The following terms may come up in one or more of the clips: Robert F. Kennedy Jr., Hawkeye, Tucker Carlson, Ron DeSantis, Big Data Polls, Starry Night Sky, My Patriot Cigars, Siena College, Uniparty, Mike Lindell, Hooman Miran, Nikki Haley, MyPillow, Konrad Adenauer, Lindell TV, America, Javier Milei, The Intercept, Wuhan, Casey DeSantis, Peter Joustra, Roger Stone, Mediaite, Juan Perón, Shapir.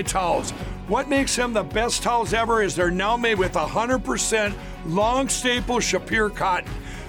my towels. What makes them the best towels ever is they're now made with 100% long staple Shapir cotton.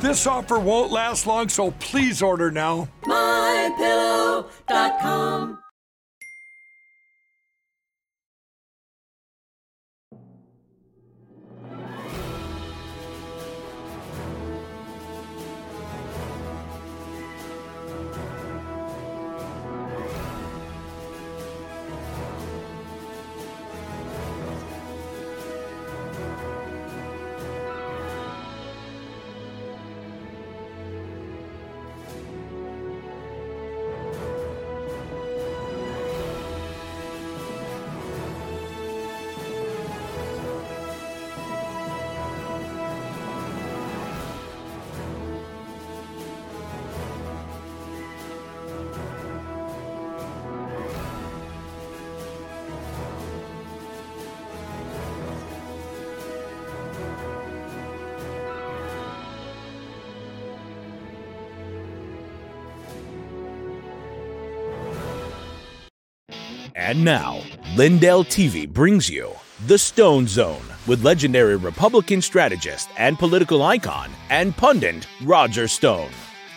This offer won't last long, so please order now. MyPillow.com. And now, Lindell TV brings you The Stone Zone with legendary Republican strategist and political icon and pundit Roger Stone.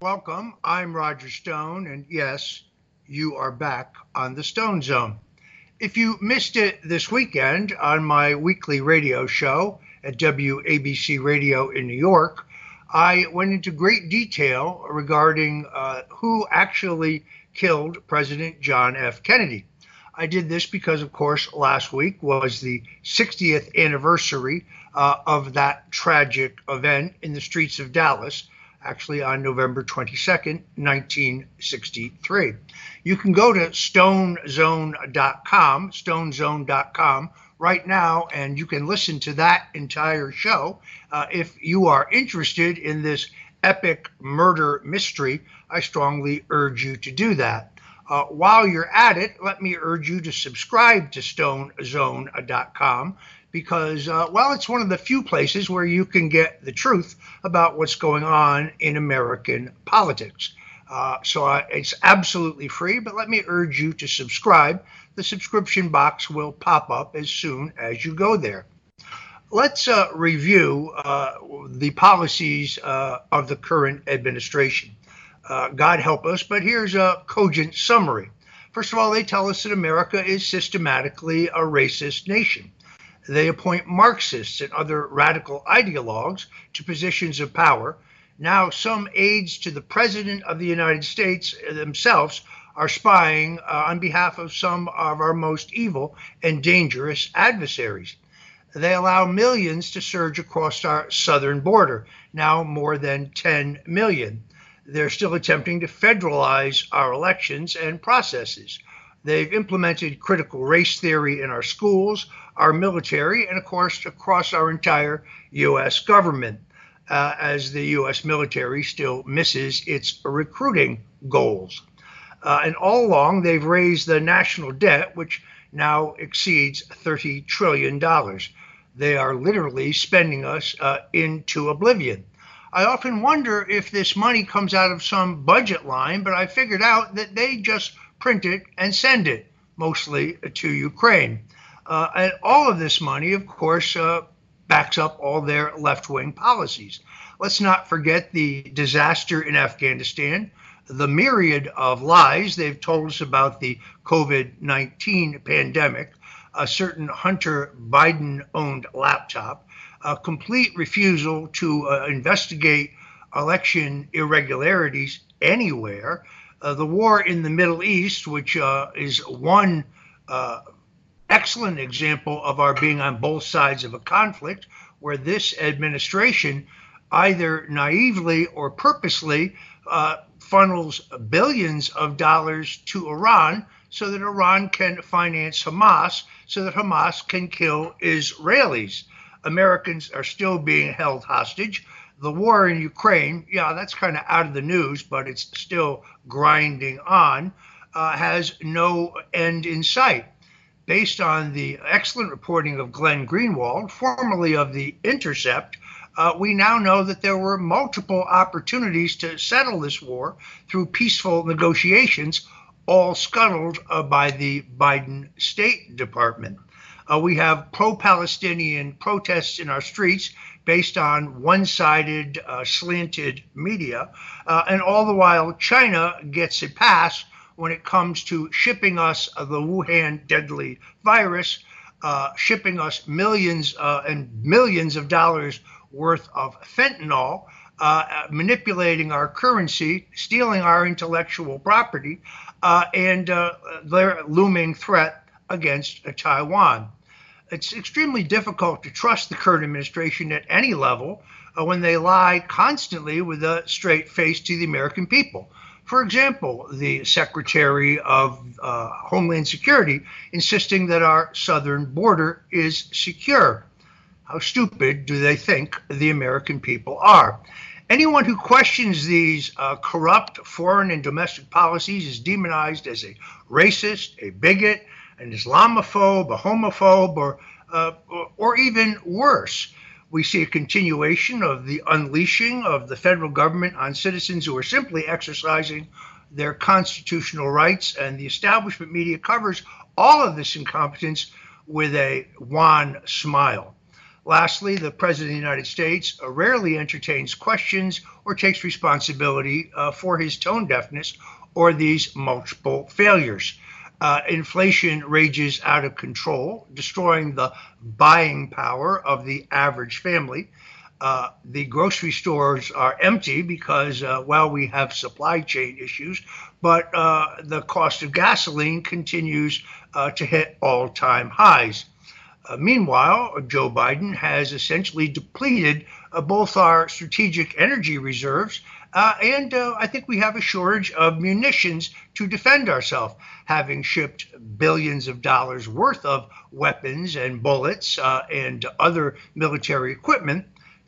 Welcome. I'm Roger Stone, and yes, you are back on the Stone Zone. If you missed it this weekend on my weekly radio show at WABC Radio in New York, I went into great detail regarding who actually killed President John F. Kennedy. I did this because, of course, last week was the 60th anniversary of that tragic event in the streets of Dallas, actually on November 22nd, 1963. You can go to StoneZone.com right now, and you can listen to that entire show. If you are interested in this epic murder mystery, I strongly urge you to do that. While you're at it, let me urge you to subscribe to StoneZone.com because, well, it's one of the few places where you can get the truth about what's going on in American politics. So it's absolutely free, but let me urge you to subscribe. The subscription box will pop up as soon as you go there. Let's review the policies of the current administration. God help us, but here's a cogent summary. First of all, they tell us that America is systematically a racist nation. They appoint Marxists and other radical ideologues to positions of power. Now some aides to the President of the United States themselves are spying on behalf of some of our most evil and dangerous adversaries. They allow millions to surge across our southern border, now more than 10 million. They're still attempting to federalize our elections and processes. They've implemented critical race theory in our schools, our military, and of course, across our entire U.S. government, as the U.S. military still misses its recruiting goals. And all along, they've raised the national debt, which now exceeds $30 trillion. They are literally spending us into oblivion. I often wonder if this money comes out of some budget line, but I figured out that they just print it and send it, mostly to Ukraine. And all of this money, of course, backs up all their left-wing policies. Let's not forget the disaster in Afghanistan, the myriad of lies they've told us about the COVID-19 pandemic, a certain Hunter Biden-owned laptop, a complete refusal to investigate election irregularities anywhere, the war in the Middle East, which is one excellent example of our being on both sides of a conflict, where this administration either naively or purposely funnels billions of dollars to Iran so that Iran can finance Hamas, so that Hamas can kill Israelis. Americans are still being held hostage. The war in Ukraine, yeah, that's kind of out of the news, but it's still grinding on, has no end in sight. Based on the excellent reporting of Glenn Greenwald, formerly of The Intercept, we now know that there were multiple opportunities to settle this war through peaceful negotiations, all scuttled by the Biden State Department. We have pro-Palestinian protests in our streets based on one-sided, slanted media. And all the while, China gets a pass when it comes to shipping us the Wuhan deadly virus, shipping us millions and millions of dollars worth of fentanyl, manipulating our currency, stealing our intellectual property, and their looming threat against Taiwan. It's extremely difficult to trust the current administration at any level when they lie constantly with a straight face to the American people. For example, the Secretary of Homeland Security insisting that our southern border is secure. How stupid do they think the American people are? Anyone who questions these corrupt foreign and domestic policies is demonized as a racist, a bigot, an Islamophobe, a homophobe, or even worse. We see a continuation of the unleashing of the federal government on citizens who are simply exercising their constitutional rights, and the establishment media covers all of this incompetence with a wan smile. Lastly, the President of the United States rarely entertains questions or takes responsibility for his tone deafness or these multiple failures. Inflation rages out of control, destroying the buying power of the average family. The grocery stores are empty because, well, we have supply chain issues, but the cost of gasoline continues to hit all-time highs. Meanwhile, Joe Biden has essentially depleted both our strategic energy reserves, and I think we have a shortage of munitions to defend ourselves, having shipped billions of dollars worth of weapons and bullets and other military equipment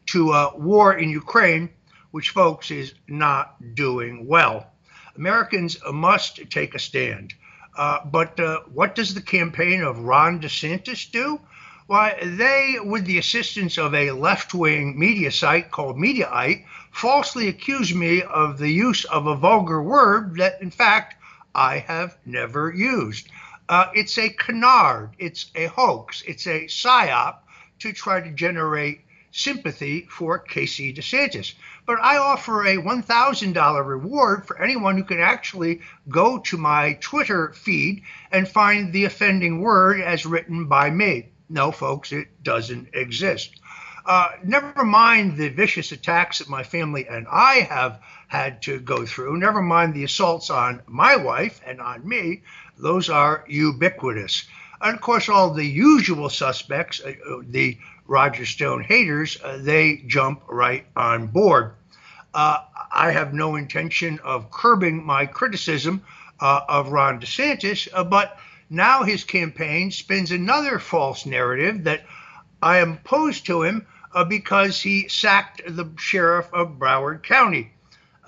to war in Ukraine, which, folks, is not doing well. Americans must take a stand. But what does the campaign of Ron DeSantis do? Why, they, with the assistance of a left-wing media site called Mediaite, falsely accused me of the use of a vulgar word that, in fact, I have never used. It's a canard. It's a hoax. It's a psyop to try to generate sympathy for Casey DeSantis. But I offer a $1,000 reward for anyone who can actually go to my Twitter feed and find the offending word as written by me. No, folks, it doesn't exist. Never mind the vicious attacks that my family and I have had to go through. Never mind the assaults on my wife and on me. Those are ubiquitous. And, of course, all the usual suspects, the Roger Stone haters, they jump right on board. I have no intention of curbing my criticism of Ron DeSantis, but now his campaign spins another false narrative that I am opposed to him because he sacked the sheriff of Broward County.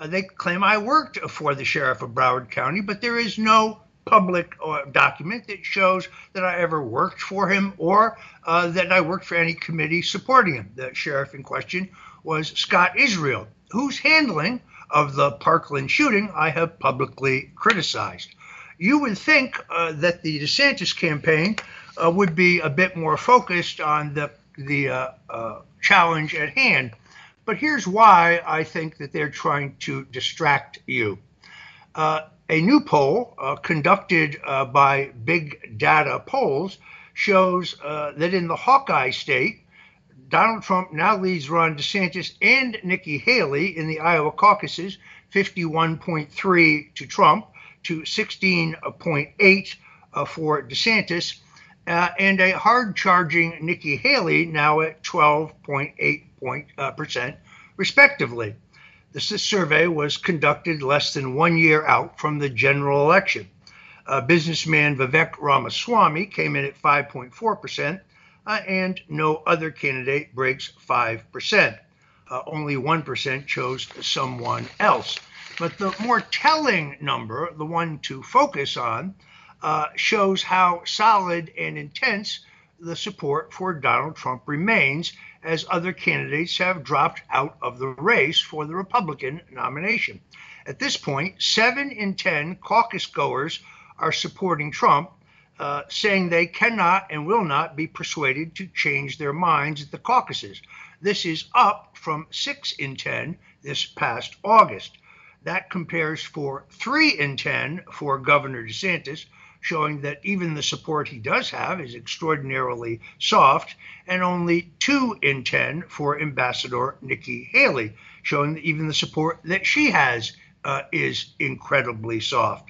They claim I worked for the sheriff of Broward County, but there is no public document that shows that I ever worked for him or that I worked for any committee supporting him. The sheriff in question was Scott Israel, whose handling of the Parkland shooting I have publicly criticized. You would think that the DeSantis campaign would be a bit more focused on the challenge at hand. But here's why I think that they're trying to distract you. A new poll conducted by Big Data Polls shows that in the Hawkeye state, Donald Trump now leads Ron DeSantis and Nikki Haley in the Iowa caucuses, 51.3 to Trump to 16.8 for DeSantis, and a hard-charging Nikki Haley now at 12.8%, respectively. This survey was conducted less than 1 year out from the general election. Businessman Vivek Ramaswamy came in at 5.4%, and no other candidate breaks 5%. Only 1% chose someone else. But the more telling number, the one to focus on, shows how solid and intense the support for Donald Trump remains, as other candidates have dropped out of the race for the Republican nomination. At this point, 7 in 10 caucus goers are supporting Trump, saying they cannot and will not be persuaded to change their minds at the caucuses. This is up from 6 in 10 this past August. That compares for 3 in 10 for Governor DeSantis, showing that even the support he does have is extraordinarily soft, and only 2 in 10 for Ambassador Nikki Haley, showing that even the support that she has is incredibly soft.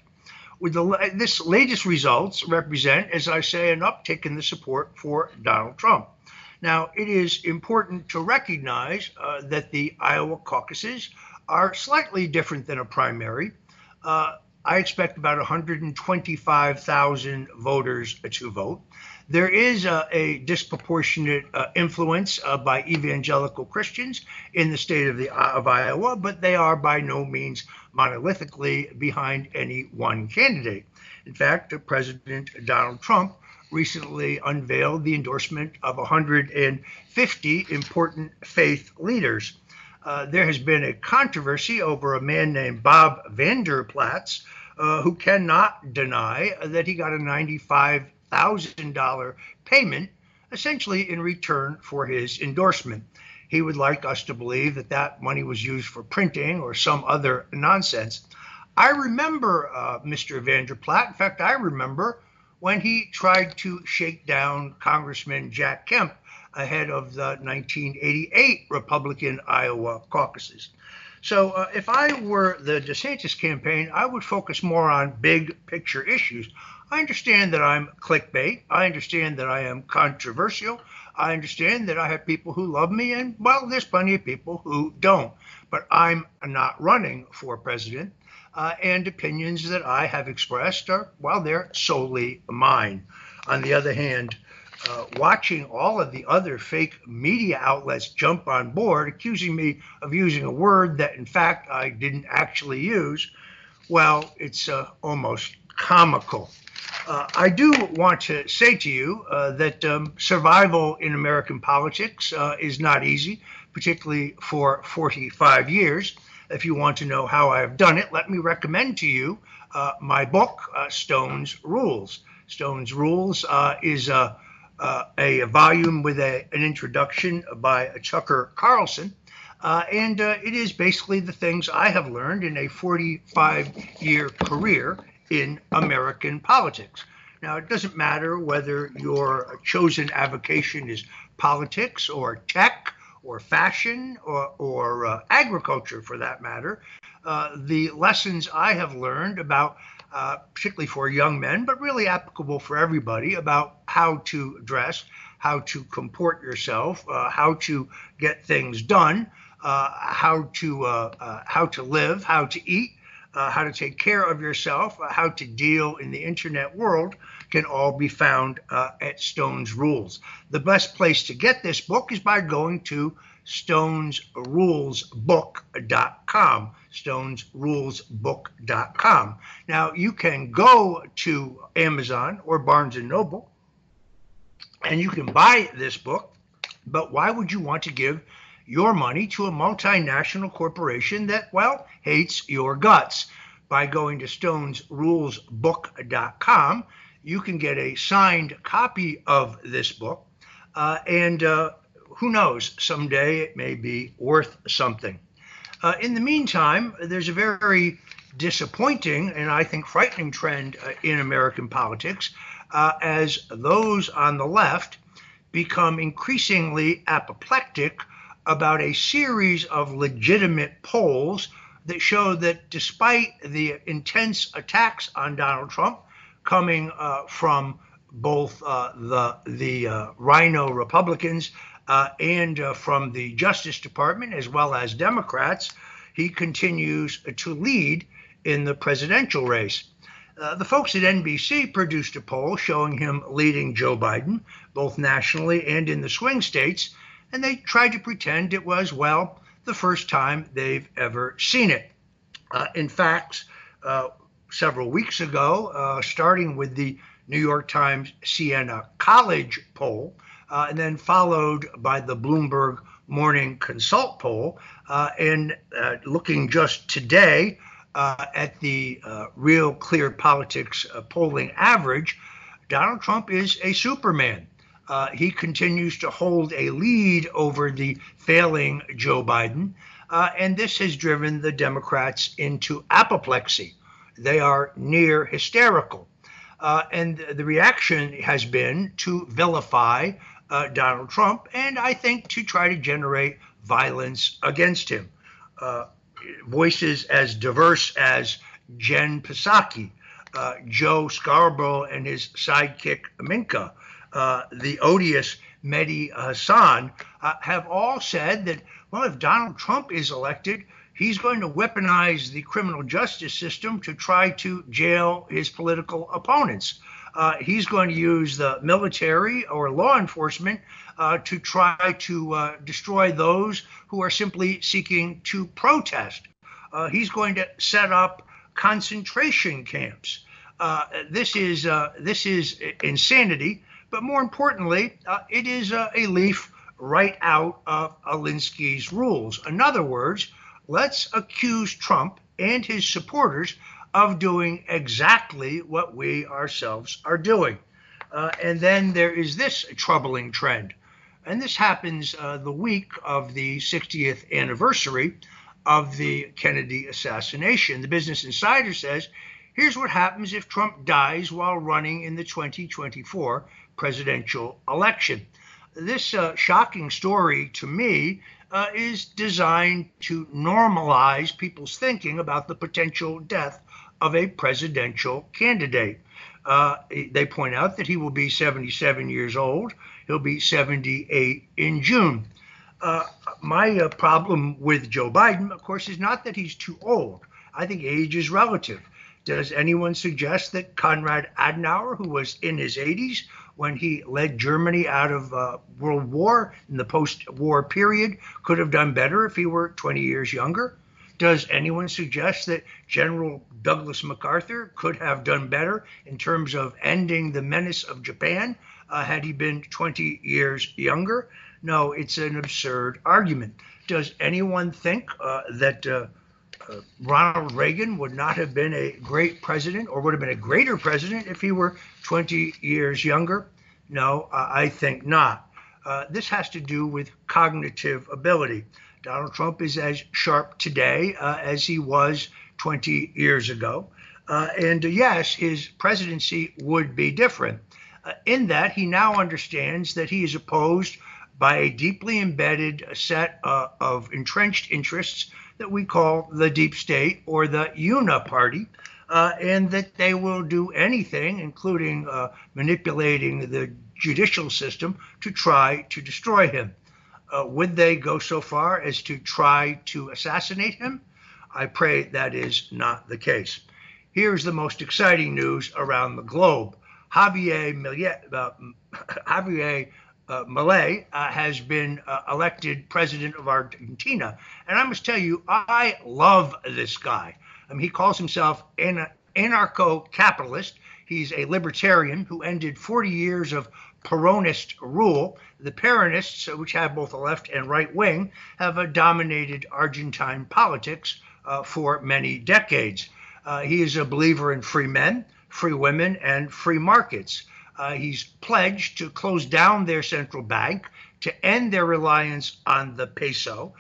With this latest results represent, as I say, an uptick in the support for Donald Trump. Now, it is important to recognize that the Iowa caucuses are slightly different than a primary. I expect about 125,000 voters to vote. There is a disproportionate influence by evangelical Christians in the state of Iowa, but they are by no means monolithically behind any one candidate. In fact, President Donald Trump recently unveiled the endorsement of 150 important faith leaders. There has been a controversy over a man named Bob Vander Plaats, who cannot deny that he got a $95,000 payment, essentially in return for his endorsement. He would like us to believe that that money was used for printing or some other nonsense. I remember Mr. Vander Plaats. In fact, I remember when he tried to shake down Congressman Jack Kemp ahead of the 1988 Republican Iowa caucuses. So if I were the DeSantis campaign, I would focus more on big picture issues. I understand that I'm clickbait. I understand that I am controversial. I understand that I have people who love me, and, well, there's plenty of people who don't. But I'm not running for president, and opinions that I have expressed are, well, they're solely mine. On the other hand, watching all of the other fake media outlets jump on board, accusing me of using a word that, in fact, I didn't actually use, well, it's almost comical. I do want to say to you that survival in American politics is not easy, particularly for 45 years. If you want to know how I have done it, let me recommend to you my book, Stone's Rules. Stone's Rules is a volume with an introduction by Tucker Carlson. And it is basically the things I have learned in a 45-year career in American politics. Now, it doesn't matter whether your chosen avocation is politics or tech or fashion or agriculture, for that matter. The lessons I have learned about particularly for young men, but really applicable for everybody, about how to dress, how to comport yourself, how to get things done, how to live, how to eat, how to take care of yourself, how to deal in the internet world, can all be found at Stone's Rules. The best place to get this book is by going to StonesRulesBook.com, StonesRulesBook.com. Now, you can go to Amazon or Barnes & Noble, and you can buy this book, but why would you want to give your money to a multinational corporation that, well, hates your guts? By going to StonesRulesBook.com, you can get a signed copy of this book, and who knows, someday it may be worth something. In the meantime, there's a very disappointing and I think frightening trend in American politics as those on the left become increasingly apoplectic about a series of legitimate polls that show that despite the intense attacks on Donald Trump coming from both the Rhino Republicans and from the Justice Department, as well as Democrats, he continues to lead in the presidential race. The folks at NBC produced a poll showing him leading Joe Biden, both nationally and in the swing states, and they tried to pretend it was, well, the first time they've ever seen it. In fact, several weeks ago, starting with the New York Times Siena College poll, and then followed by the Bloomberg Morning Consult poll, and looking just today at the Real Clear Politics polling average, Donald Trump is a superman. He continues to hold a lead over the failing Joe Biden, and this has driven the Democrats into apoplexy. They are near hysterical. And the reaction has been to vilify Donald Trump, and I think to try to generate violence against him. Voices as diverse as Jen Psaki, Joe Scarborough and his sidekick Minka, the odious Mehdi Hasan, have all said that, well, if Donald Trump is elected, he's going to weaponize the criminal justice system to try to jail his political opponents. He's going to use the military or law enforcement to try to destroy those who are simply seeking to protest. He's going to set up concentration camps. This is insanity, but more importantly, it is a leaf right out of Alinsky's rules. In other words, let's accuse Trump and his supporters of doing exactly what we ourselves are doing. And then there is this troubling trend. And this happens the week of the 60th anniversary of the Kennedy assassination. The Business Insider says, here's what happens if Trump dies while running in the 2024 presidential election. This shocking story to me is designed to normalize people's thinking about the potential death of a presidential candidate. They point out that he will be 77 years old. He'll be 78 in June. My problem with Joe Biden, of course, is not that he's too old. I think age is relative. Does anyone suggest that Konrad Adenauer, who was in his 80s when he led Germany out of World War in the post-war period, could have done better if he were 20 years younger? Does anyone suggest that General Douglas MacArthur could have done better in terms of ending the menace of Japan had he been 20 years younger? No, it's an absurd argument. Does anyone think that Ronald Reagan would not have been a great president or would have been a greater president if he were 20 years younger? No, I think not. This has to do with cognitive ability. Donald Trump is as sharp today as he was 20 years ago. And yes, his presidency would be different in that he now understands that he is opposed by a deeply embedded set of entrenched interests that we call the deep state or the Uniparty, and that they will do anything, including manipulating the judicial system, to try to destroy him. Would they go so far as to try to assassinate him? I pray that is not the case. Here's the most exciting news around the globe. Javier Milei has been elected president of Argentina. And I must tell you, I love this guy. He calls himself an anarcho-capitalist. He's a libertarian who ended 40 years of Peronist rule. The Peronists, which have both a left and right wing, have dominated Argentine politics for many decades. He is a believer in free men, free women, and free markets. He's pledged to close down their central bank, to end their reliance on the peso,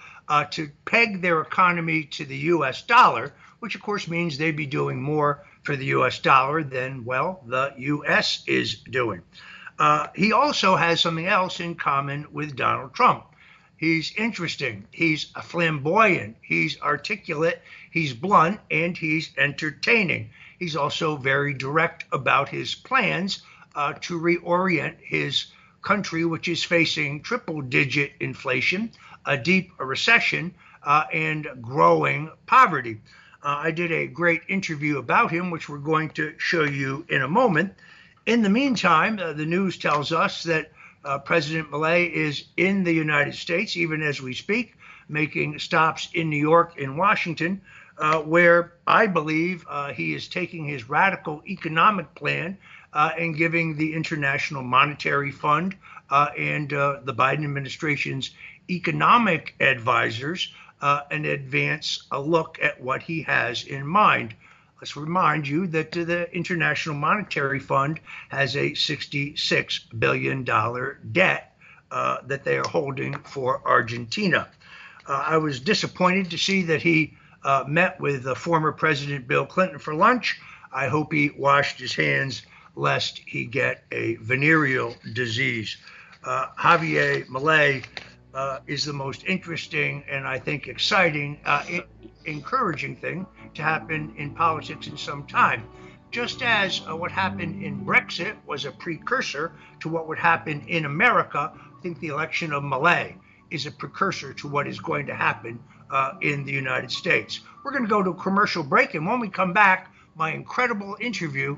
to peg their economy to the U.S. dollar, which of course means they'd be doing more for the U.S. dollar than, well, the U.S. is doing. He also has something else in common with Donald Trump. He's interesting, he's flamboyant, he's articulate, he's blunt, and he's entertaining. He's also very direct about his plans to reorient his country, which is facing triple-digit inflation, a deep recession, and growing poverty. I did a great interview about him, which we're going to show you in a moment. In the meantime, the news tells us that President Milei is in the United States, even as we speak, making stops in New York and Washington, where I believe he is taking his radical economic plan and giving the International Monetary Fund and the Biden administration's economic advisors an advance look at what he has in mind. Let's remind you that the International Monetary Fund has a $66 billion debt that they are holding for Argentina. I was disappointed to see that he met with former President Bill Clinton for lunch. I hope he washed his hands lest he get a venereal disease. Javier Milei is the most interesting and I think exciting, encouraging thing to happen in politics in some time. Just as what happened in Brexit was a precursor to what would happen in America, I think the election of Milei is a precursor to what is going to happen in the United States. We're going to go to a commercial break, and when we come back, my incredible interview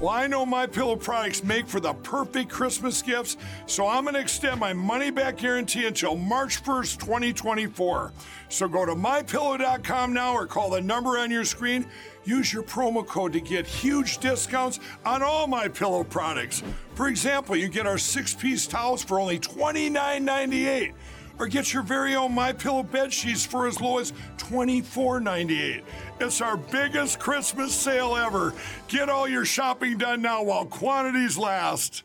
Well, I know MyPillow products make for the perfect Christmas gifts, so I'm going to extend my money-back guarantee until March 1st, 2024. So go to MyPillow.com now or call the number on your screen. Use your promo code to get huge discounts on all MyPillow products. For example, you get our 6-piece towels for only $29.98. Or get your very own MyPillow bed sheets for as low as $24.98. It's our biggest Christmas sale ever. Get all your shopping done now while quantities last.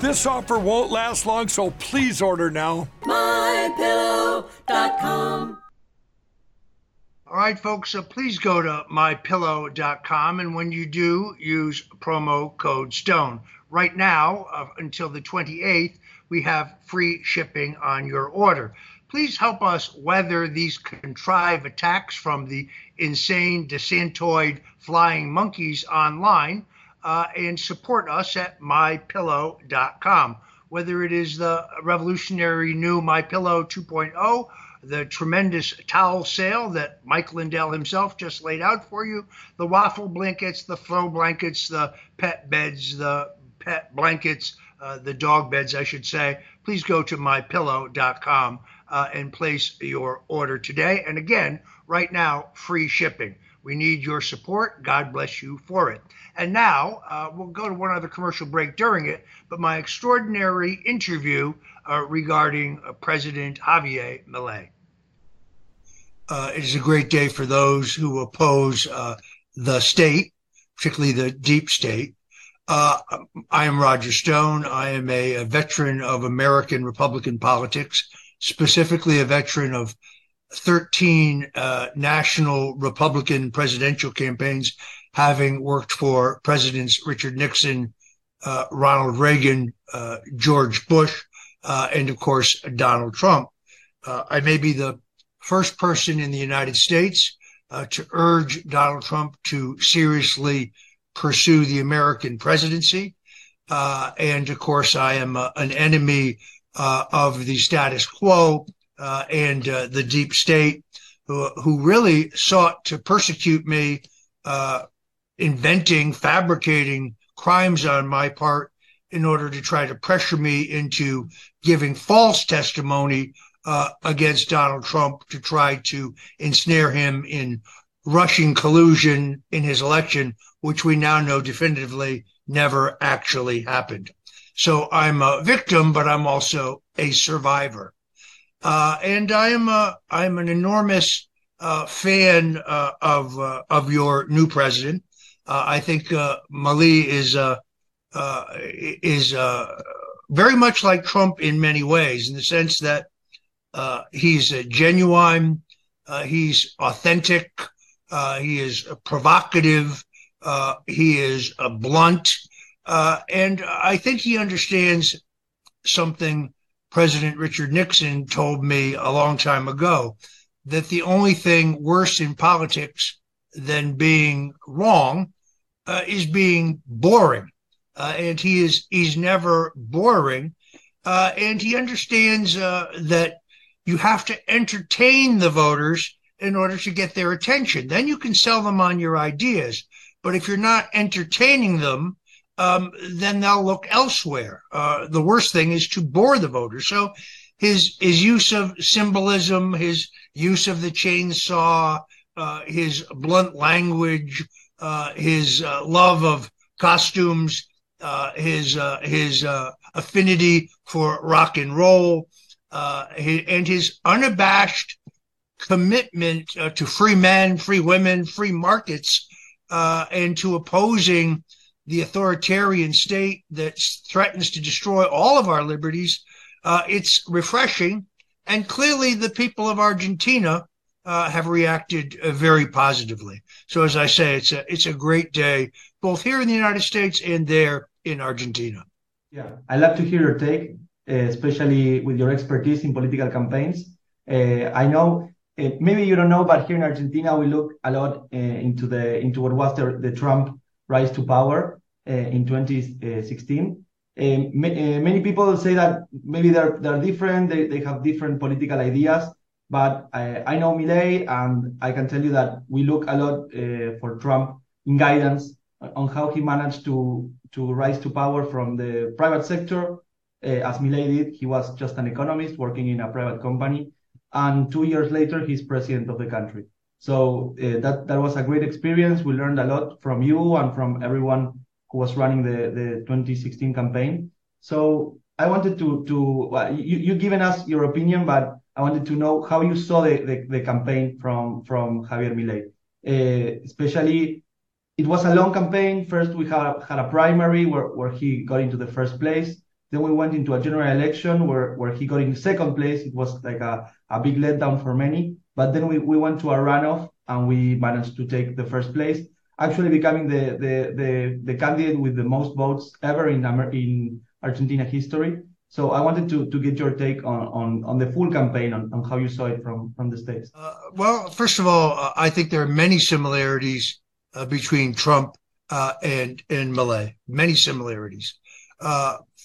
This offer won't last long, so please order now. MyPillow.com. All right, folks, so please go to MyPillow.com, and when you do, use promo code STONE. right now, until the 28th, we have free shipping on your order. Please help us weather these contrived attacks from the insane, dysantoid flying monkeys online, and support us at MyPillow.com. Whether it is the revolutionary new MyPillow 2.0, the tremendous towel sale that Mike Lindell himself just laid out for you, the waffle blankets, the throw blankets, the pet beds, the pet blankets, the dog beds, I should say, please go to MyPillow.com and place your order today. And again, right now, free shipping. We need your support. God bless you for it. And now we'll go to one other commercial break during it, but my extraordinary interview regarding President Javier Milei. It is a great day for those who oppose the state, particularly the deep state. I am Roger Stone. I am a veteran of American Republican politics, specifically a veteran of 13 national Republican presidential campaigns, having worked for Presidents Richard Nixon, Ronald Reagan, George Bush, and of course, Donald Trump. I may be the first person in the United States to urge Donald Trump to seriously pursue the American presidency. And of course, I am an enemy of the status quo and the deep state, who really sought to persecute me, inventing, fabricating crimes on my part in order to try to pressure me into giving false testimony against Donald Trump to try to ensnare him in Russian collusion in his election, which we now know definitively never actually happened. So I'm a victim, but I'm also a survivor. And I'm an enormous fan of your new president. I think Milei is very much like Trump in many ways, in the sense that he's genuine, he's authentic, he is provocative, he is blunt, and I think he understands something President Richard Nixon told me a long time ago, that the only thing worse in politics than being wrong is being boring. And he's never boring. And he understands that you have to entertain the voters in order to get their attention. Then you can sell them on your ideas. But if you're not entertaining them, then they'll look elsewhere. The worst thing is to bore the voters. So his use of symbolism, his use of the chainsaw, his blunt language, his love of costumes, his affinity for rock and roll, and his unabashed commitment to free men, free women, free markets, and to opposing the authoritarian state that threatens to destroy all of our liberties. It's refreshing. And clearly the people of Argentina have reacted very positively. So as I say, it's a great day, both here in the United States and there in Argentina. Yeah, I'd love to hear your take, especially with your expertise in political campaigns. I know maybe you don't know, but here in Argentina, we look a lot into what was the Trump rise to power in 2016. Many people say that maybe they're different, they have different political ideas, but I know Milei, and I can tell you that we look a lot for Trump in guidance on how he managed to rise to power from the private sector, as Milei did. He was just an economist working in a private company, and 2 years later, he's president of the country. So that was a great experience. We learned a lot from you and from everyone who was running the 2016 campaign. So I wanted you've given us your opinion, but I wanted to know how you saw the campaign from Javier Milei. Especially, it was a long campaign. First, we had a primary where he got into the first place. Then we went into a general election where he got in second place. It was like a big letdown for many. But then we went to a runoff, and we managed to take the first place. actually becoming the candidate with the most votes ever in Argentina history. So I wanted to get your take on the full campaign, on how you saw it from the States. Well, first of all, I think there are many similarities between Trump and Milei, many similarities.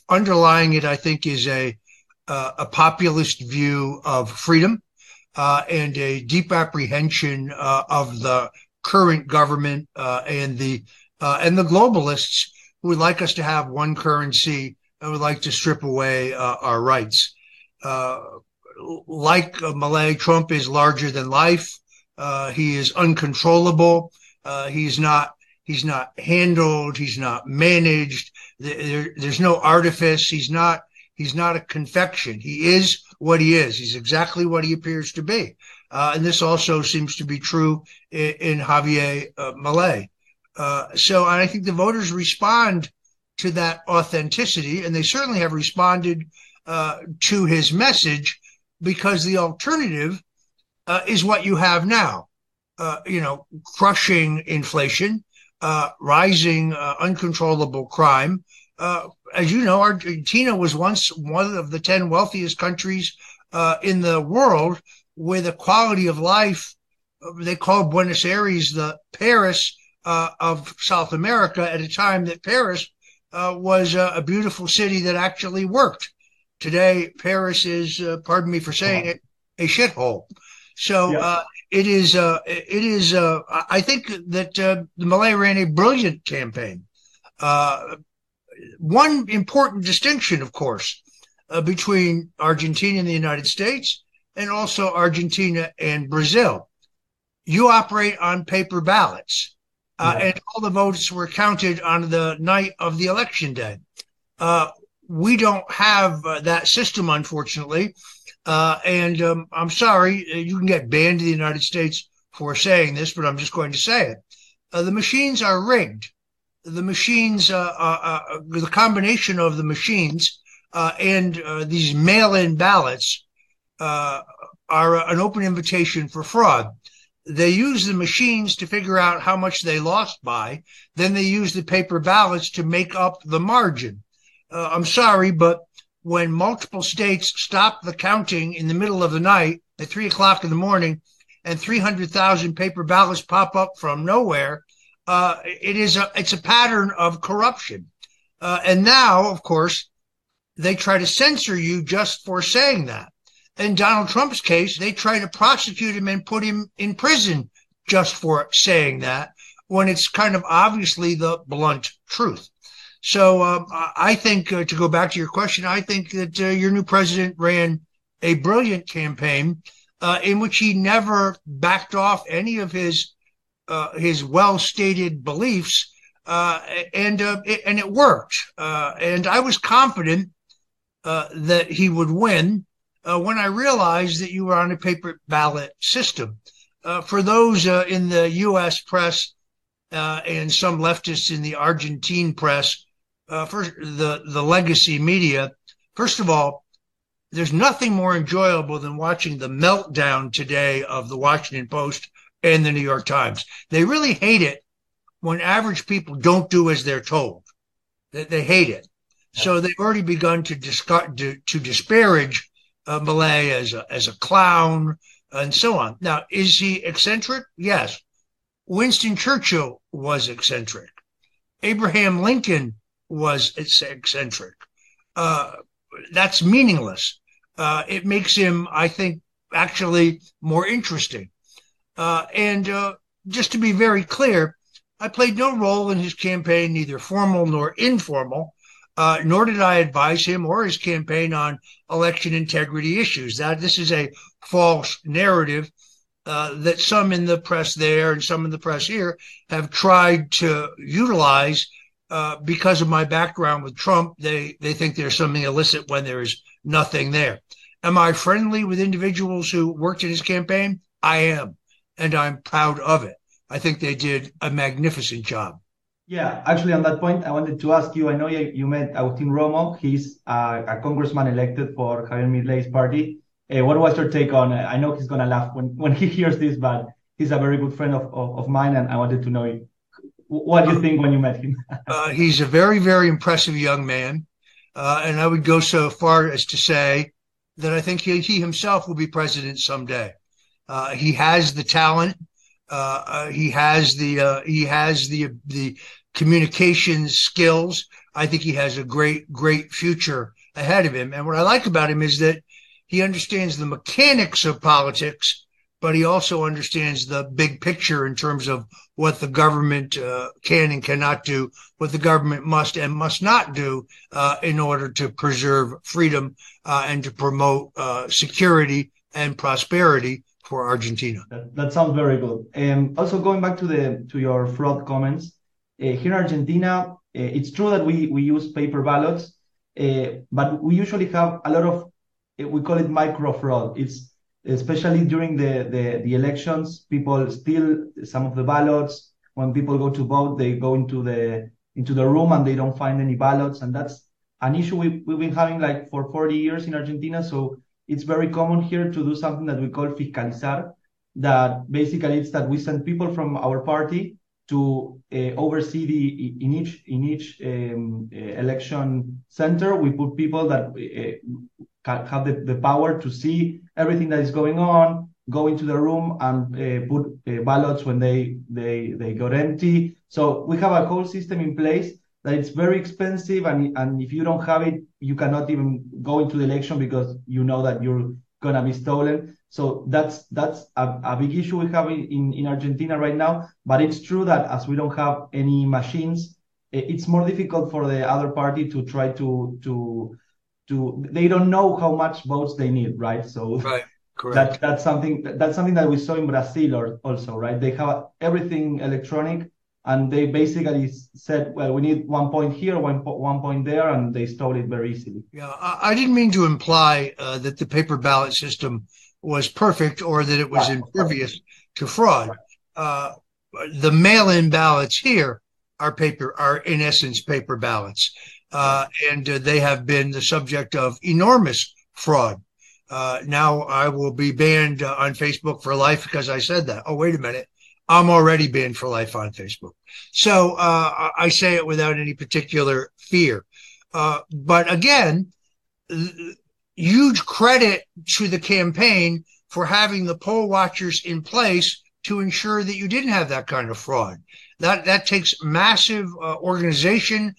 Underlying it, I think, is a populist view of freedom and a deep apprehension of the current government and the globalists who would like us to have one currency and would like to strip away our rights. Like Milei, Trump is larger than life. He is uncontrollable. He's not handled. He's not managed. There's no artifice. He's not a confection. He is what he is. He's exactly what he appears to be. And this also seems to be true in Javier Milei. So I think the voters respond to that authenticity, and they certainly have responded to his message, because the alternative is what you have now, crushing inflation, rising uncontrollable crime. As you know, Argentina was once one of the 10 wealthiest countries in the world, where the quality of life, they call Buenos Aires the Paris of South America, at a time that Paris was a beautiful city that actually worked. Today, Paris is, pardon me for saying it, a shithole. So yeah. I think that Milei ran a brilliant campaign. One important distinction, of course, between Argentina and the United States, and also Argentina and Brazil. You operate on paper ballots, and all the votes were counted on the night of the election day. We don't have that system, unfortunately. And I'm sorry, you can get banned in the United States for saying this, but I'm just going to say it. The machines are rigged. The machines, the combination of the machines and these mail-in ballots are an open invitation for fraud. They use the machines to figure out how much they lost by. Then they use the paper ballots to make up the margin. I'm sorry, but when multiple states stop the counting in the middle of the night at 3 o'clock in the morning, and 300,000 paper ballots pop up from nowhere, it's a pattern of corruption. And now, of course, they try to censor you just for saying that. In Donald Trump's case, they try to prosecute him and put him in prison just for saying that, when it's kind of obviously the blunt truth. So I think, to go back to your question, I think that your new president ran a brilliant campaign in which he never backed off any of his well-stated beliefs, and it worked. And I was confident that he would win. When I realized that you were on a paper ballot system. For those in the U.S. press and some leftists in the Argentine press, first, the legacy media, first of all, there's nothing more enjoyable than watching the meltdown today of the Washington Post and the New York Times. They really hate it when average people don't do as they're told. They hate it. So they've already begun to disparage Milei as a clown and so on. Now, is he eccentric? Yes. Winston Churchill was eccentric. Abraham Lincoln was eccentric. That's meaningless. It makes him, I think, actually more interesting. And just to be very clear, I played no role in his campaign, neither formal nor informal. Nor did I advise him or his campaign on election integrity issues. This is a false narrative that some in the press there and some in the press here have tried to utilize because of my background with Trump. They think there's something illicit when there is nothing there. Am I friendly with individuals who worked in his campaign? I am, and I'm proud of it. I think they did a magnificent job. Yeah, actually, on that point, I wanted to ask you. I know you met Agustin Romo. He's a congressman elected for Javier Milei's party. What was your take on? I know he's gonna laugh when he hears this, but he's a very good friend of mine, and I wanted to know What do you think when you met him? He's a very, very impressive young man. And I would go so far as to say that I think he himself will be president someday. He has the talent. He has the communications skills. I think he has a great, great future ahead of him. And what I like about him is that he understands the mechanics of politics, but he also understands the big picture in terms of what the government can and cannot do, what the government must and must not do in order to preserve freedom and to promote security and prosperity for Argentina. That sounds very good. And also going back to your fraud comments, here in Argentina, it's true that we use paper ballots, but we usually have a lot of, we call it micro fraud. It's especially during the elections, people steal some of the ballots. When people go to vote, they go into the room and they don't find any ballots. And that's an issue we've been having like for 40 years in Argentina. So it's very common here to do something that we call fiscalizar, that basically it's that we send people from our party to oversee in each election center. We put people that have the power to see everything that is going on, go into the room and put ballots when they got empty. So we have a whole system in place that it's very expensive, and if you don't have it, you cannot even go into the election because you know that you're gonna be stolen. So that's a big issue we have in Argentina right now. But it's true that as we don't have any machines, it's more difficult for the other party to try to they don't know how much votes they need, right? So right, correct. That's something that we saw in Brazil also, right? They have everything electronic, and they basically said, well, we need 1 point here, one point there, and they stole it very easily. Yeah, I didn't mean to imply that the paper ballot system was perfect or that it was impervious to fraud. The mail-in ballots here are in essence paper ballots, and they have been the subject of enormous fraud. Now I will be banned on Facebook for life because I said that. Oh, wait a minute. I'm already banned for life on Facebook. So I say it without any particular fear. But again, huge credit to the campaign for having the poll watchers in place to ensure that you didn't have that kind of fraud. That takes massive organization,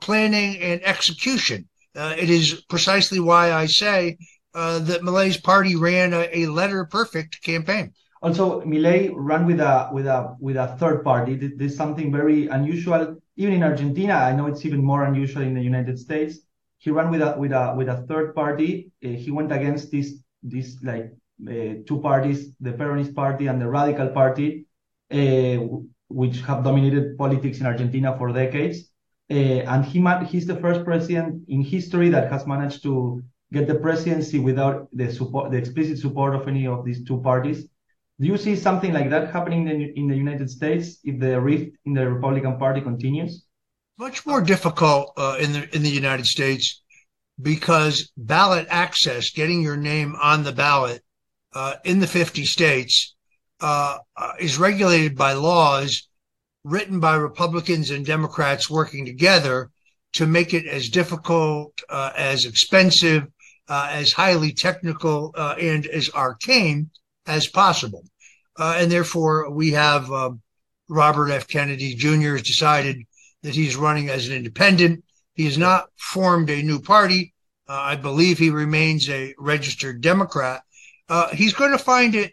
planning, and execution. It is precisely why I say that Milei's party ran a letter-perfect campaign. Also, Milei ran with a third party. This is something very unusual, even in Argentina. I know it's even more unusual in the United States. He ran with a third party. He went against these like two parties, the Peronist party and the Radical party, which have dominated politics in Argentina for decades. And he's the first president in history that has managed to get the presidency without the explicit support of any of these two parties. Do you see something like that happening in the United States if the rift in the Republican Party continues? Much more difficult in the United States because ballot access, getting your name on the ballot in the 50 states is regulated by laws written by Republicans and Democrats working together to make it as difficult, as expensive, as highly technical, and as arcane as possible. And therefore, we have Robert F. Kennedy Jr. has decided that he's running as an independent. He has not formed a new party. I believe he remains a registered Democrat. He's going to find it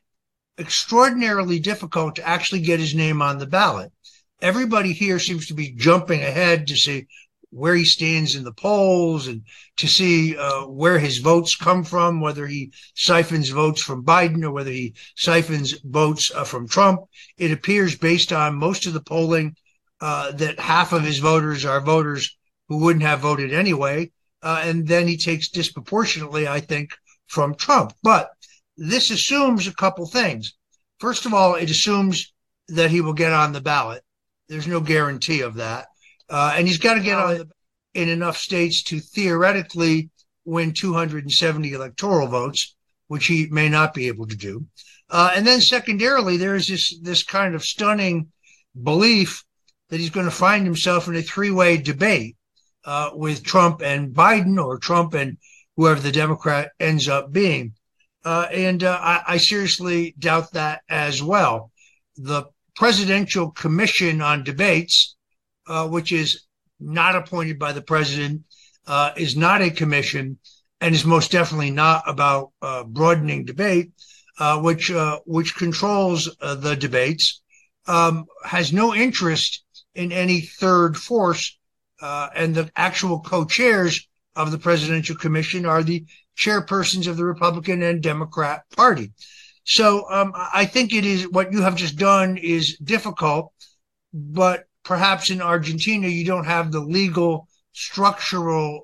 extraordinarily difficult to actually get his name on the ballot. Everybody here seems to be jumping ahead to see where he stands in the polls and to see where his votes come from, whether he siphons votes from Biden or whether he siphons votes from Trump. It appears, based on most of the polling, that half of his voters are voters who wouldn't have voted anyway. And then he takes disproportionately, I think, from Trump. But this assumes a couple things. First of all, it assumes that he will get on the ballot. There's no guarantee of that. And he's got to get on in enough states to theoretically win 270 electoral votes, which he may not be able to do. And then secondarily, there is this kind of stunning belief that he's going to find himself in a three-way debate with Trump and Biden, or Trump and whoever the Democrat ends up being. And I seriously doubt that as well. The Presidential Commission on Debates, which is not appointed by the president, is not a commission, and is most definitely not about broadening debate, which controls the debates, has no interest in any third force. And the actual co-chairs of the Presidential Commission are the chairpersons of the Republican and Democrat Party. So I think it is, what you have just done is difficult, but perhaps in Argentina you don't have the legal structural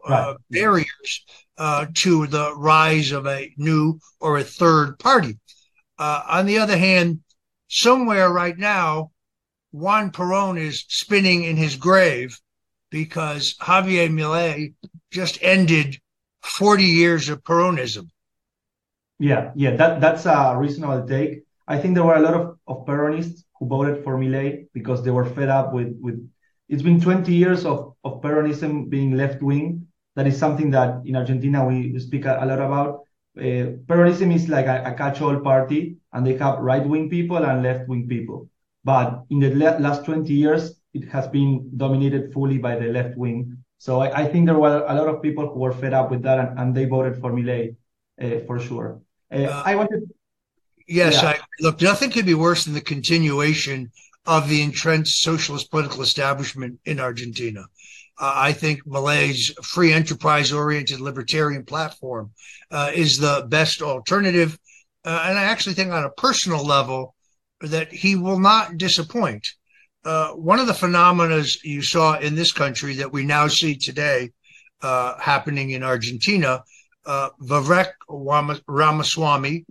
barriers to the rise of a new or a third party. On the other hand, somewhere right now, Juan Perón is spinning in his grave, because Javier Milei just ended 40 years of Peronism. Yeah, that's a reasonable take. I think there were a lot of Peronists who voted for Milei because they were fed up with it's been 20 years of Peronism being left-wing. That is something that in Argentina we speak a lot about. Peronism is like a catch-all party, and they have right-wing people and left-wing people. But in the last 20 years, it has been dominated fully by the left wing. So I think there were a lot of people who were fed up with that, and they voted for Milei, for sure. Look, nothing could be worse than the continuation of the entrenched socialist political establishment in Argentina. I think Milei's free enterprise-oriented libertarian platform is the best alternative. And I actually think on a personal level that he will not disappoint. One of the phenomena you saw in this country that we now see today happening in Argentina, Vivek Ramaswamy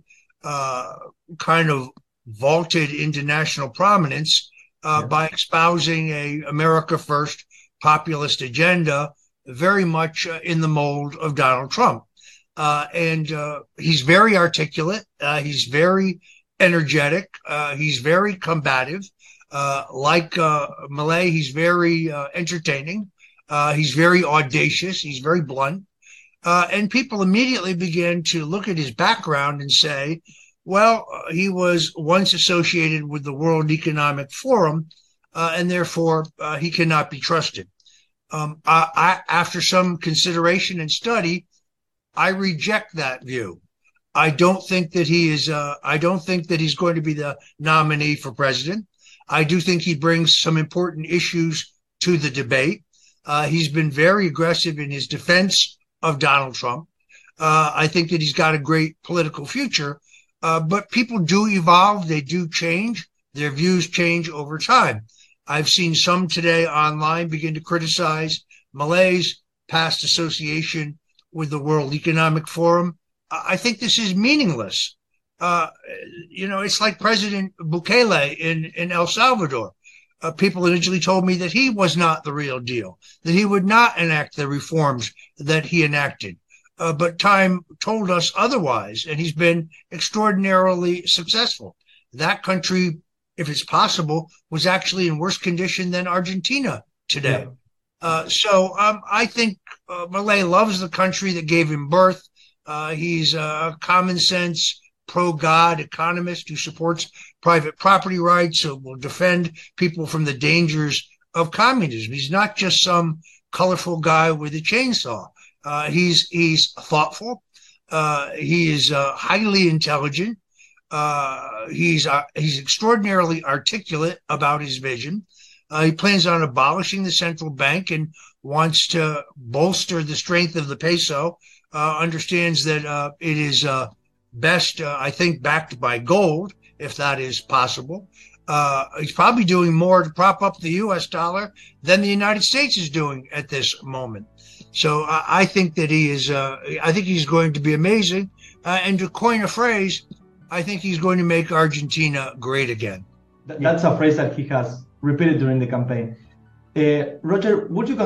kind of vaulted into national prominence by espousing a America First populist agenda, very much in the mold of Donald Trump. And he's very articulate. He's very energetic. He's very combative. Like Milei, he's very entertaining. He's very audacious. He's very blunt. And people immediately began to look at his background and say, well, he was once associated with the World Economic Forum, and therefore he cannot be trusted. After some consideration and study, I reject that view. I don't think that he is. I don't think that he's going to be the nominee for president. I do think he brings some important issues to the debate. He's been very aggressive in his defense of Donald Trump. I think that he's got a great political future, but people do evolve. They do change. Their views change over time. I've seen some today online begin to criticize Milei's past association with the World Economic Forum. I think this is meaningless. It's like President Bukele in El Salvador. People initially told me that he was not the real deal, that he would not enact the reforms that he enacted. But time told us otherwise, and he's been extraordinarily successful. That country, if it's possible, was actually in worse condition than Argentina today. Yeah. So I think Milei loves the country that gave him birth. He's a common sense, pro-God economist who supports private property rights, who will defend people from the dangers of communism. He's not just some colorful guy with a chainsaw. He's thoughtful. He is highly intelligent. He's extraordinarily articulate about his vision. He plans on abolishing the central bank and wants to bolster the strength of the peso. Understands that it is best, I think, backed by gold, if that is possible. He's probably doing more to prop up the U.S. dollar than the United States is doing at this moment. So I think that he is, I think he's going to be amazing. And to coin a phrase, I think he's going to make Argentina great again. That's a phrase that he has repeated during the campaign. Roger, would you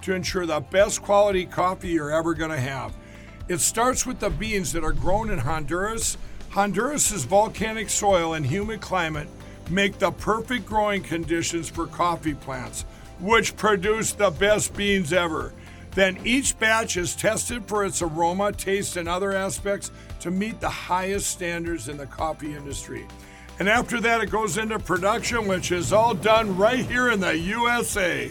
to ensure the best quality coffee you're ever going to have. It starts with the beans that are grown in Honduras. Honduras's volcanic soil and humid climate make the perfect growing conditions for coffee plants, which produce the best beans ever. Then each batch is tested for its aroma, taste, and other aspects to meet the highest standards in the coffee industry. And after that, it goes into production, which is all done right here in the USA.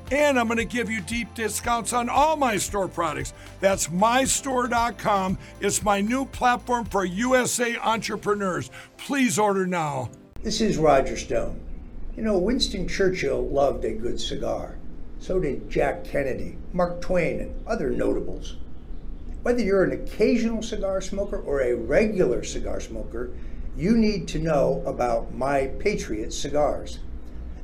And I'm going to give you deep discounts on all my store products. That's MyStore.com. It's my new platform for USA entrepreneurs. Please order now. This is Roger Stone. You know, Winston Churchill loved a good cigar. So did Jack Kennedy, Mark Twain, and other notables. Whether you're an occasional cigar smoker or a regular cigar smoker, you need to know about My Patriot Cigars.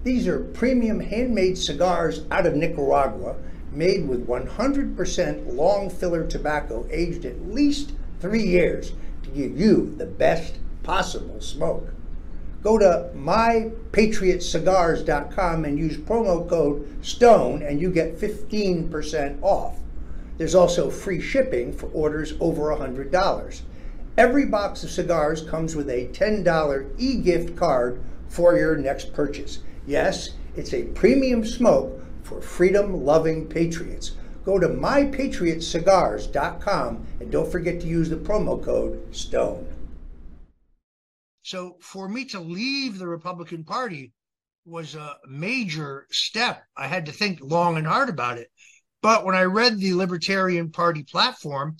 These are premium handmade cigars out of Nicaragua, made with 100% long filler tobacco aged at least 3 years to give you the best possible smoke. Go to MyPatriotCigars.com and use promo code STONE and you get 15% off. There's also free shipping for orders over $100. Every box of cigars comes with a $10 e-gift card for your next purchase. Yes, it's a premium smoke for freedom-loving patriots. Go to MyPatriotCigars.com and don't forget to use the promo code STONE. So for me to leave the Republican Party was a major step. I had to think long and hard about it. But when I read the Libertarian Party platform,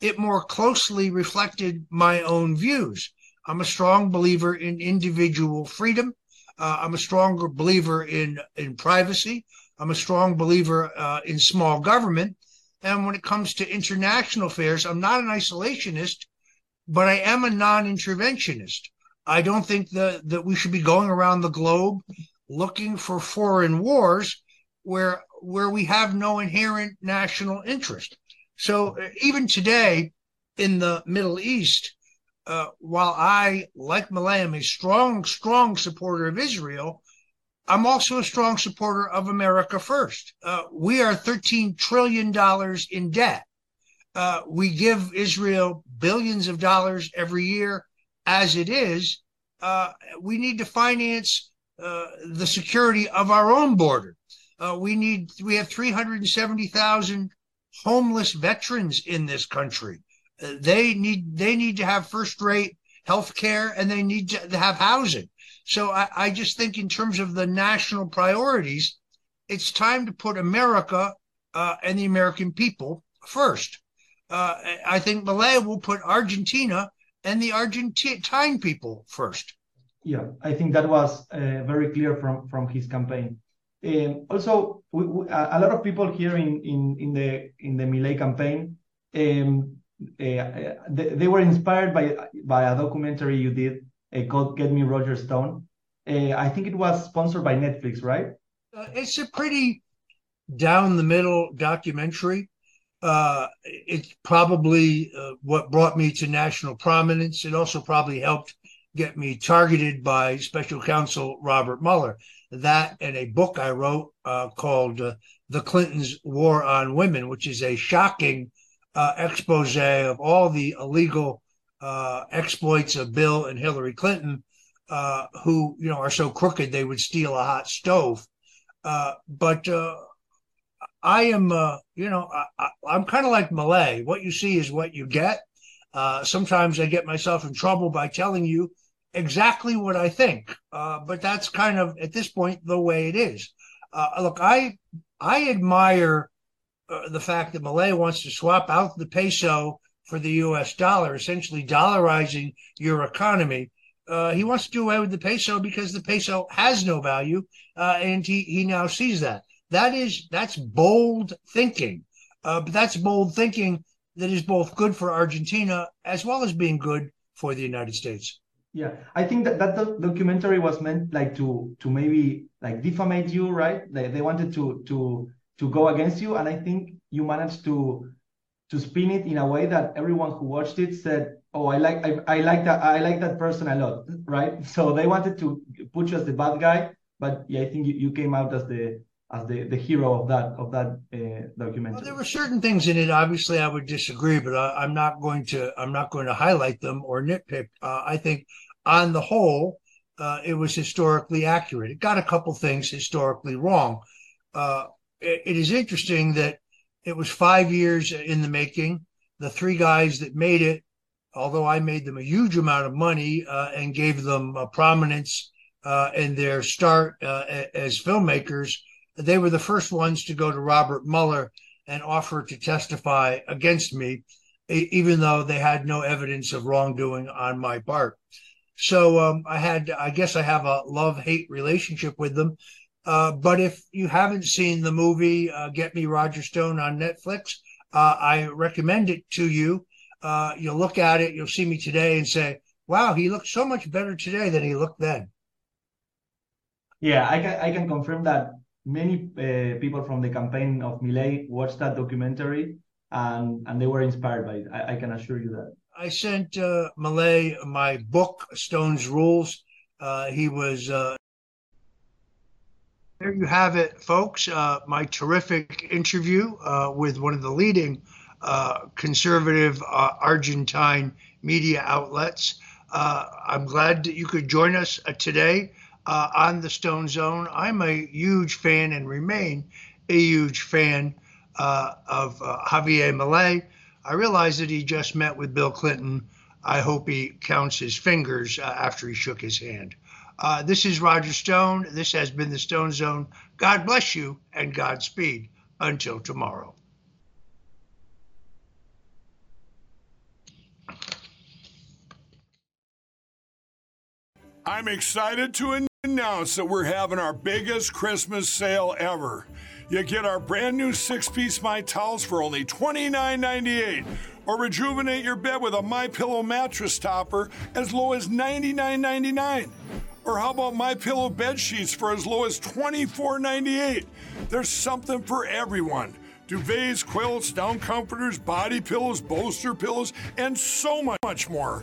it more closely reflected my own views. I'm a strong believer in individual freedom. I'm a stronger believer in privacy. I'm a strong believer in small government. And when it comes to international affairs, I'm not an isolationist, but I am a non-interventionist. I don't think that we should be going around the globe looking for foreign wars where we have no inherent national interest. So even today in the Middle East, while I, like Milei, am a strong supporter of Israel, I'm also a strong supporter of America First. We are $13 trillion in debt. We give Israel billions of dollars every year as it is. We need to finance the security of our own border. We have 370,000 homeless veterans in this country. They need to have first-rate health care, and they need to have housing. So I just think in terms of the national priorities, it's time to put America and the American people first. I think Milei will put Argentina and the Argentine people first. Yeah, I think that was very clear from his campaign. Also, a lot of people here in the Milei campaign, they were inspired by a documentary you did called Get Me Roger Stone. I think it was sponsored by Netflix, right? It's a pretty down-the-middle documentary. It's probably what brought me to national prominence. It also probably helped get me targeted by special counsel Robert Mueller. that and a book I wrote called The Clintons' War on Women, which is a shocking expose of all the illegal exploits of Bill and Hillary Clinton, who, you know, are so crooked they would steal a hot stove. But I am, you know, I'm kind of like Milei. What you see is what you get. Sometimes I get myself in trouble by telling you exactly what I think. But that's kind of, at this point, the way it is. Look, I admire the fact that Milei wants to swap out the peso for the U.S. dollar, essentially dollarizing your economy. He wants to do away with the peso because the peso has no value, and he now sees that. That's bold thinking, but that's bold thinking that is both good for Argentina as well as being good for the United States. Yeah, I think that documentary was meant like to maybe like defame you, right? They wanted to go against you, and I think you managed to spin it in a way that everyone who watched it said, "Oh, I like that person a lot," right? So they wanted to put you as the bad guy, but yeah, I think you came out as the hero of that documentary. Well, there were certain things in it. Obviously, I would disagree, but I'm not going to highlight them or nitpick. I think, on the whole, it was historically accurate. It got a couple things historically wrong. It is interesting that it was 5 years in the making. The three guys that made it, although I made them a huge amount of money and gave them prominence in their start as filmmakers, they were the first ones to go to Robert Mueller and offer to testify against me, even though they had no evidence of wrongdoing on my part. So I have a love-hate relationship with them. But if you haven't seen the movie Get Me Roger Stone on Netflix, I recommend it to you. You'll look at it, you'll see me today and say, wow, he looks so much better today than he looked then. Yeah, I can confirm that. Many people from the campaign of Milei watched that documentary, and they were inspired by it. I can assure you that. I sent Milei my book, Stone's Rules. He was... There you have it, folks, my terrific interview with one of the leading conservative Argentine media outlets. I'm glad that you could join us today. On the Stone Zone. I'm a huge fan and remain a huge fan of Javier Milei. I realize that he just met with Bill Clinton. I hope he counts his fingers after he shook his hand. This is Roger Stone. This has been the Stone Zone. God bless you and Godspeed until tomorrow. I'm excited to announce that we're having our biggest Christmas sale ever. You get our brand new 6-piece My Towels for only $29.98, or rejuvenate your bed with a MyPillow mattress topper as low as $99.99. Or how about MyPillow bed sheets for as low as $24.98? There's something for everyone. Duvets, quilts, down comforters, body pillows, bolster pillows, and so much more.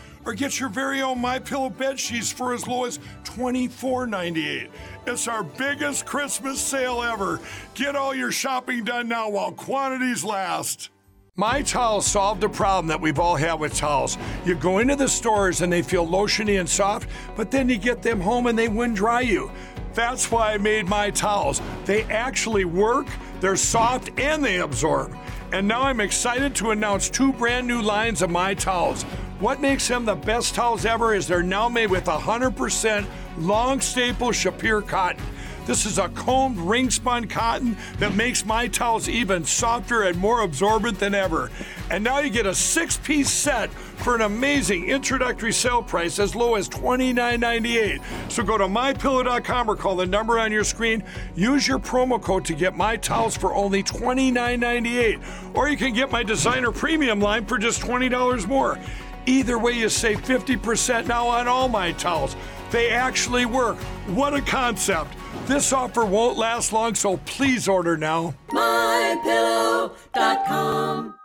Or get your very own MyPillow bed sheets for as low as $24.98. It's our biggest Christmas sale ever. Get all your shopping done now while quantities last. My Towels solved a problem that we've all had with towels. You go into the stores and they feel lotiony and soft, but then you get them home and they wind dry you. That's why I made My Towels. They actually work, they're soft, and they absorb. And now I'm excited to announce two brand new lines of My Towels. What makes them the best towels ever is they're now made with 100% long staple Shapir cotton. This is a combed ring spun cotton that makes my towels even softer and more absorbent than ever. And now you get a 6-piece set for an amazing introductory sale price as low as $29.98. So go to MyPillow.com or call the number on your screen. Use your promo code to get my towels for only $29.98. Or you can get my designer premium line for just $20 more. Either way, you save 50% now on all my towels. They actually work. What a concept. This offer won't last long, so please order now. MyPillow.com.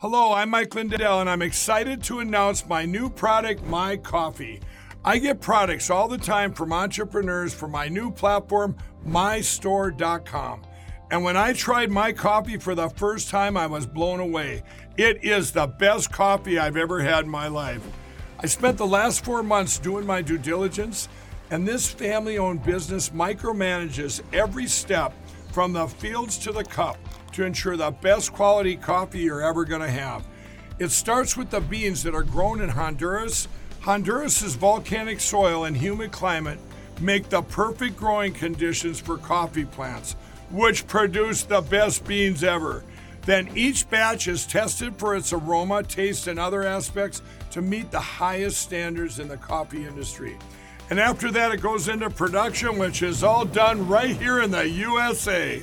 Hello, I'm Mike Lindell, and I'm excited to announce my new product, My Coffee. I get products all the time from entrepreneurs for my new platform, MyStore.com. And when I tried My Coffee for the first time, I was blown away. It is the best coffee I've ever had in my life. I spent the last 4 months doing my due diligence, and this family-owned business micromanages every step from the fields to the cup to ensure the best quality coffee you're ever gonna have. It starts with the beans that are grown in Honduras. Honduras's volcanic soil and humid climate make the perfect growing conditions for coffee plants, which produce the best beans ever. Then each batch is tested for its aroma, taste, and other aspects to meet the highest standards in the coffee industry. And after that, it goes into production, which is all done right here in the USA.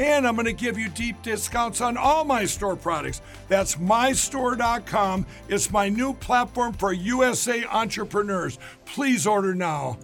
And I'm going to give you deep discounts on all my store products. That's MyStore.com. It's my new platform for USA entrepreneurs. Please order now.